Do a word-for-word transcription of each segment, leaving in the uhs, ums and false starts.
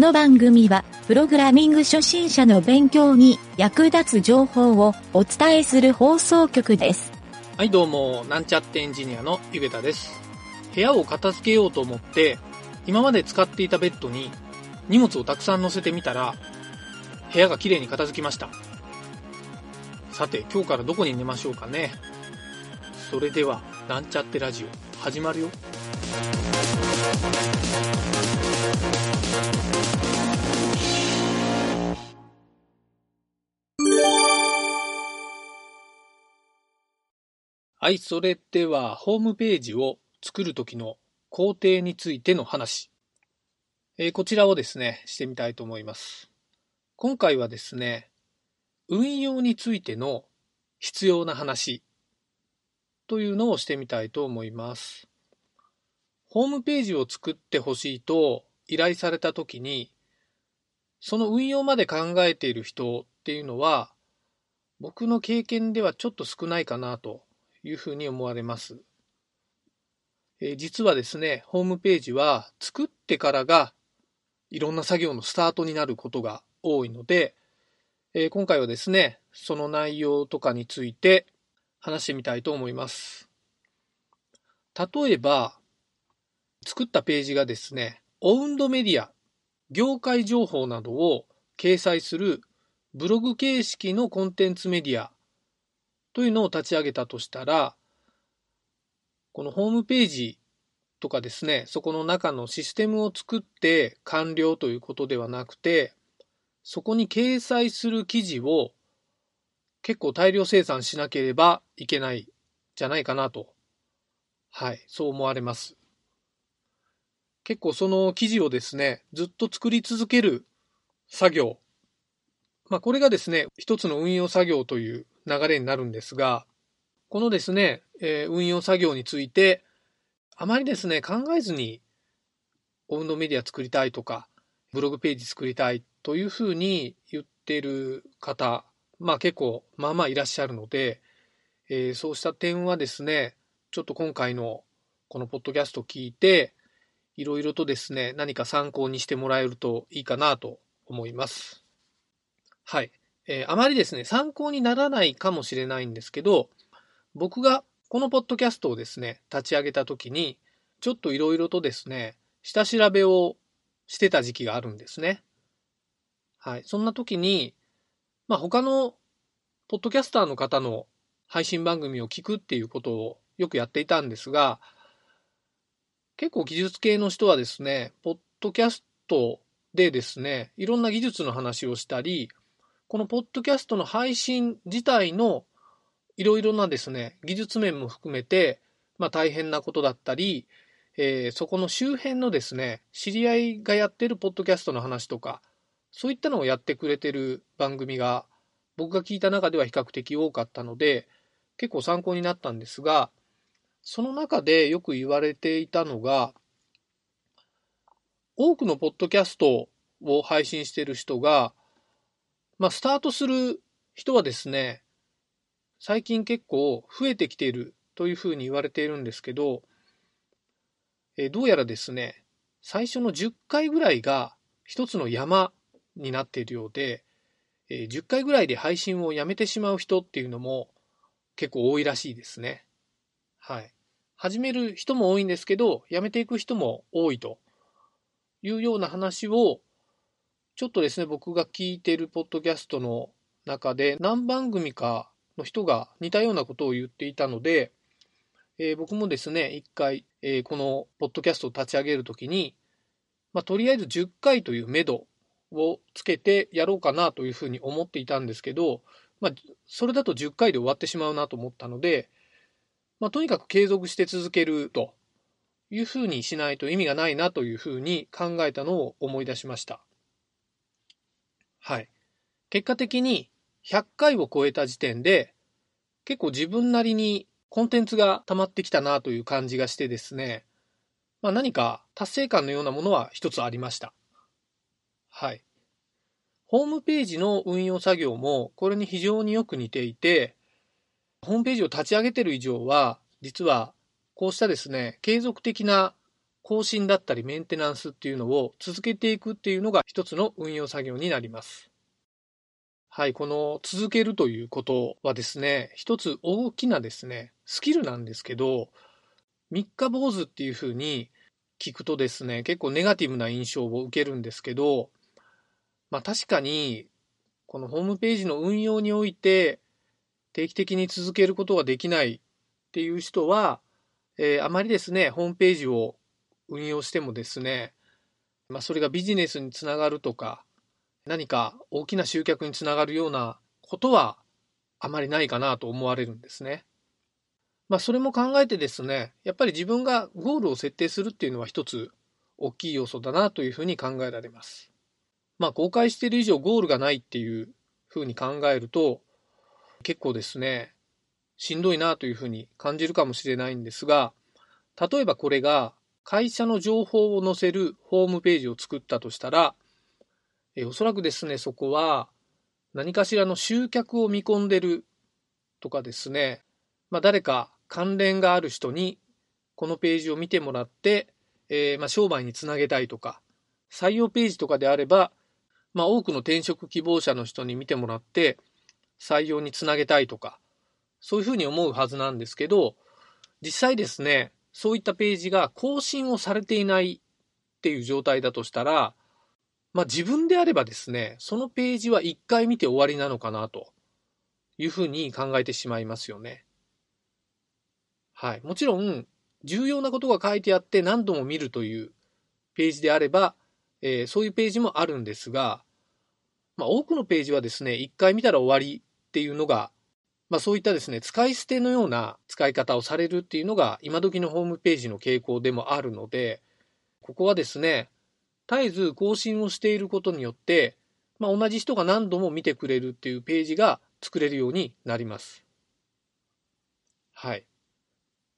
の番組はプログラミング初心者の勉強に役立つ情報をお伝えする放送局です。はい、どうも、なんちゃってエンジニアのゆげたです。部屋を片付けようと思って今まで使っていたベッドに荷物をたくさん乗せてみたら部屋がきれいに片付きました。さて、今日からどこに寝ましょうかね。それではなんちゃってラジオ始まるよ。はい、それではホームページを作るときの工程についての話、えー、こちらをですねしてみたいと思います。今回はですね、運用についての必要な話というのをしてみたいと思います。ホームページを作ってほしいと依頼されたときに、その運用まで考えている人っていうのは僕の経験ではちょっと少ないかなというふうに思われます。えー、実はですね、ホームページは作ってからがいろんな作業のスタートになることが多いので、えー、今回はですねその内容とかについて話してみたいと思います。例えば、作ったページがですね、オウンドメディア、業界情報などを掲載するブログ形式のコンテンツメディアというのを立ち上げたとしたら、このホームページとかですね、そこの中のシステムを作って完了ということではなくて、そこに掲載する記事を結構大量生産しなければいけないじゃないかなと、はい、そう思われます。結構その記事をですね、ずっと作り続ける作業、まあこれがですね、一つの運用作業という流れになるんですが、このですね、えー、運用作業について、あまりですね、考えずに、オウンドメディア作りたいとか、ブログページ作りたいというふうに言っている方、まあ結構まあまあいらっしゃるので、えー、そうした点はですね、ちょっと今回のこのポッドキャストを聞いて、いろいろとですね、何か参考にしてもらえるといいかなと思います。はい、えー。あまりですね、参考にならないかもしれないんですけど、僕がこのポッドキャストをですね、立ち上げたときに、ちょっといろいろとですね、下調べをしてた時期があるんですね。はい。そんなときに、まあ、他のポッドキャスターの方の配信番組を聞くっていうことをよくやっていたんですが、結構技術系の人はですね、ポッドキャストでですね、いろんな技術の話をしたり、このポッドキャストの配信自体のいろいろなですね、技術面も含めて、まあ、大変なことだったり、えー、そこの周辺のですね、知り合いがやってるポッドキャストの話とか、そういったのをやってくれてる番組が僕が聞いた中では比較的多かったので結構参考になったんですが、その中でよく言われていたのが、多くのポッドキャストを配信している人が、まあ、スタートする人はですね最近結構増えてきているというふうに言われているんですけど、えどうやらですね最初のじゅっかいぐらいが一つの山になっているようで、じゅっかいぐらいで配信をやめてしまう人っていうのも結構多いらしいですね。はい。始める人も多いんですけど、やめていく人も多いというような話を、ちょっとですね、僕が聞いているポッドキャストの中で何番組かの人が似たようなことを言っていたので、えー、僕もですね、一回、えー、このポッドキャストを立ち上げるときに、まあ、とりあえずじゅっかいという目処をつけてやろうかなというふうに思っていたんですけど、まあ、それだとじゅっかいで終わってしまうなと思ったので、まあ、とにかく継続して続けるというふうにしないと意味がないなというふうに考えたのを思い出しました。はい。結果的にひゃっかいを超えた時点で結構自分なりにコンテンツが溜まってきたなという感じがしてですね、まあ、何か達成感のようなものは一つありました。はい。ホームページの運用作業もこれに非常によく似ていて、ホームページを立ち上げている以上は、実はこうしたですね、継続的な更新だったりメンテナンスっていうのを続けていくっていうのが一つの運用作業になります。はい、この続けるということはですね、一つ大きなですね、スキルなんですけど、三日坊主っていうふうに聞くとですね、結構ネガティブな印象を受けるんですけど、まあ確かに、このホームページの運用において、定期的に続けることができないっていう人は、えー、あまりですね、ホームページを運用してもですね、まあ、それがビジネスにつながるとか、何か大きな集客につながるようなことはあまりないかなと思われるんですね。まあ、それも考えてですね、やっぱり自分がゴールを設定するっていうのは一つ大きい要素だなというふうに考えられます。まあ、公開している以上ゴールがないっていうふうに考えると、結構ですね、しんどいなというふうに感じるかもしれないんですが、例えばこれが会社の情報を載せるホームページを作ったとしたら、えおそらくですね、そこは何かしらの集客を見込んでるとかですね、まあ、誰か関連がある人にこのページを見てもらって、えー、まあ商売につなげたいとか、採用ページとかであれば、まあ、多くの転職希望者の人に見てもらって、採用につなげたいとか、そういうふうに思うはずなんですけど、実際ですね、そういったページが更新をされていないっていう状態だとしたら、まあ自分であればですね、そのページは一回見て終わりなのかなというふうに考えてしまいますよね。はい。もちろん、重要なことが書いてあって何度も見るというページであれば、えー、そういうページもあるんですが、まあ、多くのページはですね、一回見たら終わりっていうのが、まあ、そういったですね、使い捨てのような使い方をされるっていうのが今時のホームページの傾向でもあるので、ここはですね、絶えず更新をしていることによって、まあ、同じ人が何度も見てくれるっていうページが作れるようになります。はい。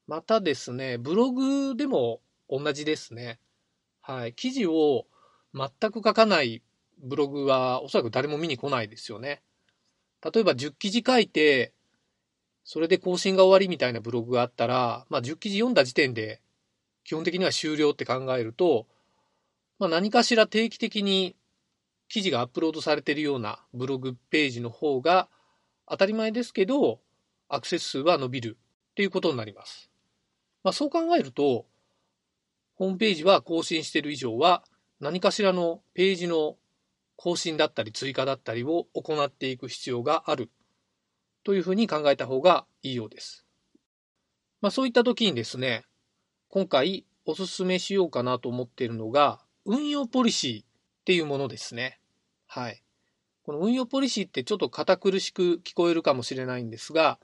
またですね、ブログでも同じですね。はい。記事を全く書かないブログはおそらく誰も見に来ないですよね。例えばじゅっきじ書いて、それで更新が終わりみたいなブログがあったら、まあ、じゅっきじ読んだ時点で基本的には終了って考えると、まあ、何かしら定期的に記事がアップロードされているようなブログページの方が当たり前ですけど、アクセス数は伸びるっていうことになります。まあ、そう考えると、ホームページは更新している以上は何かしらのページの更新だったり追加だったりを行っていく必要があるというふうに考えた方がいいようです。まあ、そういった時にですね、今回お勧めしようかなと思っているのが運用ポリシーっていうものですね。はい。この運用ポリシーってちょっと堅苦しく聞こえるかもしれないんですが、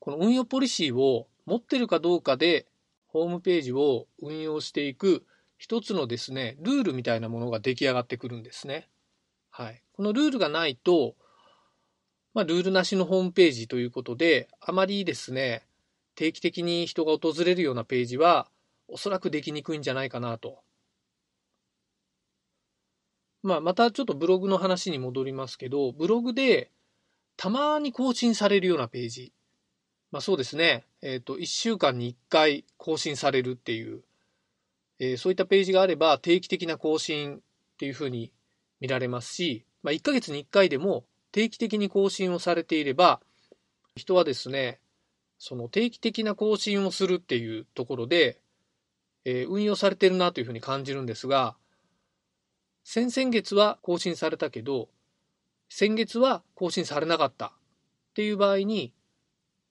この運用ポリシーを持ってるかどうかでホームページを運用していく一つのですね、ルールみたいなものが出来上がってくるんですね。はい、このルールがないと、まあ、ルールなしのホームページということで、あまりですね、定期的に人が訪れるようなページは、おそらくできにくいんじゃないかなと。まあ、またちょっとブログの話に戻りますけど、ブログでたまに更新されるようなページ。まあ、そうですね、えーと、いっしゅうかんにいっかい更新されるっていう、えー、そういったページがあれば、定期的な更新っていうふうに見られますし、まあ、いっかげつにいっかいでも定期的に更新をされていれば、人はですね、その定期的な更新をするっていうところで、えー、運用されてるなというふうに感じるんですが、先々月は更新されたけど、先月は更新されなかったっていう場合に、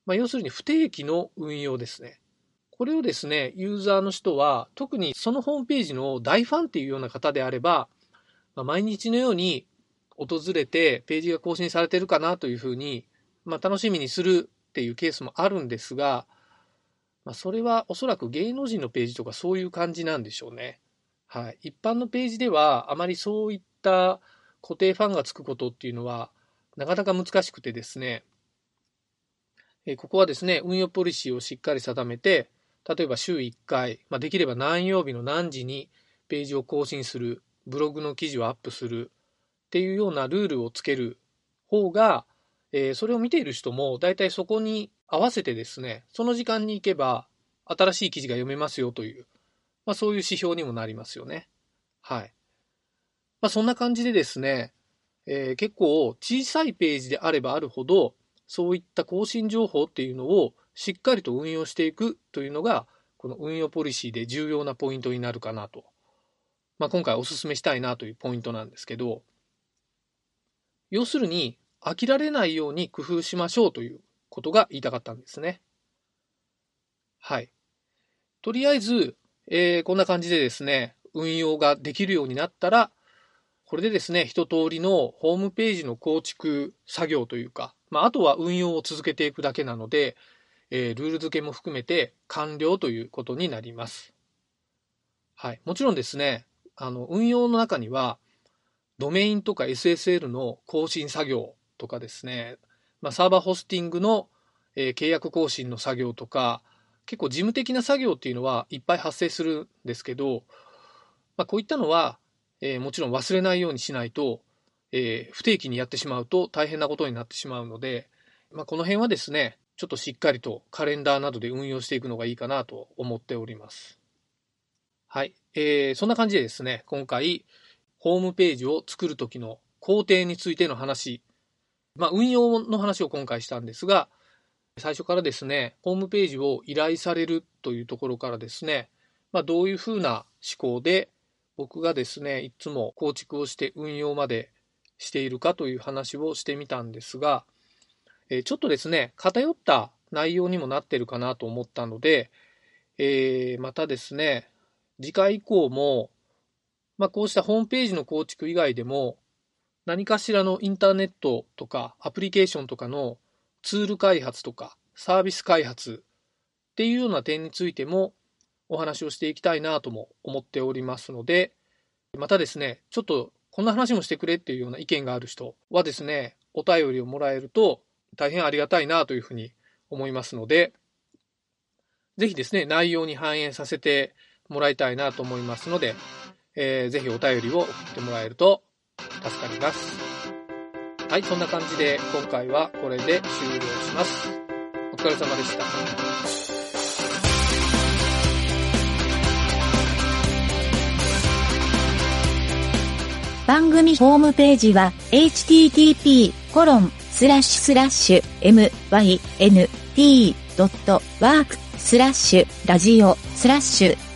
まあ、要するに不定期の運用ですね。これをですね、ユーザーの人は、特にそのホームページの大ファンっていうような方であれば、毎日のように訪れてページが更新されてるかなというふうに、まあ、楽しみにするっていうケースもあるんですが、まあ、それはおそらく芸能人のページとかそういう感じなんでしょうね。はい。一般のページではあまりそういった固定ファンがつくことっていうのはなかなか難しくてですね、えここはですね、運用ポリシーをしっかり定めて、例えば週いっかい、まあ、できれば何曜日の何時にページを更新する、ブログの記事をアップするっていうようなルールをつける方が、えー、それを見ている人もだいたいそこに合わせてですね、その時間に行けば新しい記事が読めますよという、まあ、そういう指標にもなりますよね。はい。まあ、そんな感じでですね、えー、結構小さいページであればあるほど、そういった更新情報っていうのをしっかりと運用していくというのが、この運用ポリシーで重要なポイントになるかなと。まあ、今回お勧めしたいなというポイントなんですけど、要するに飽きられないように工夫しましょうということが言いたかったんですね。はい。とりあえず、えー、こんな感じでですね、運用ができるようになったら、これでですね、一通りのホームページの構築作業というか、まあ、あとは運用を続けていくだけなので、えー、ルール付けも含めて完了ということになります。はい。もちろんですね、あの運用の中には、ドメインとか エスエスエル の更新作業とかですね、まあ、サーバーホスティングの、えー、契約更新の作業とか、結構事務的な作業っていうのはいっぱい発生するんですけど、まあ、こういったのは、えー、もちろん忘れないようにしないと、えー、不定期にやってしまうと大変なことになってしまうので、まあ、この辺はですね、ちょっとしっかりとカレンダーなどで運用していくのがいいかなと思っております。はい、えー、そんな感じでですね、今回、ホームページを作る時の工程についての話、まあ、運用の話を今回したんですが、最初からですね、ホームページを依頼されるというところからですね、まあ、どういうふうな思考で僕がですね、いつも構築をして運用までしているかという話をしてみたんですが、ちょっとですね、偏った内容にもなってるかなと思ったので、えー、またですね、次回以降もまあ、こうしたホームページの構築以外でも何かしらのインターネットとかアプリケーションとかのツール開発とかサービス開発っていうような点についてもお話をしていきたいなとも思っておりますので、またですね、ちょっとこんな話もしてくれっていうような意見がある人はですね、お便りをもらえると大変ありがたいなというふうに思いますので、ぜひですね、内容に反映させてもらいたいなと思いますので、えー、ぜひお便りを送ってもらえると助かります。はい、そんな感じで今回はこれで終了します。お疲れ様でした。番組ホームページは エイチティーティーピーコロンスラッシュスラッシュ エムワイエヌティードットワークスラッシュラジオスラッシュ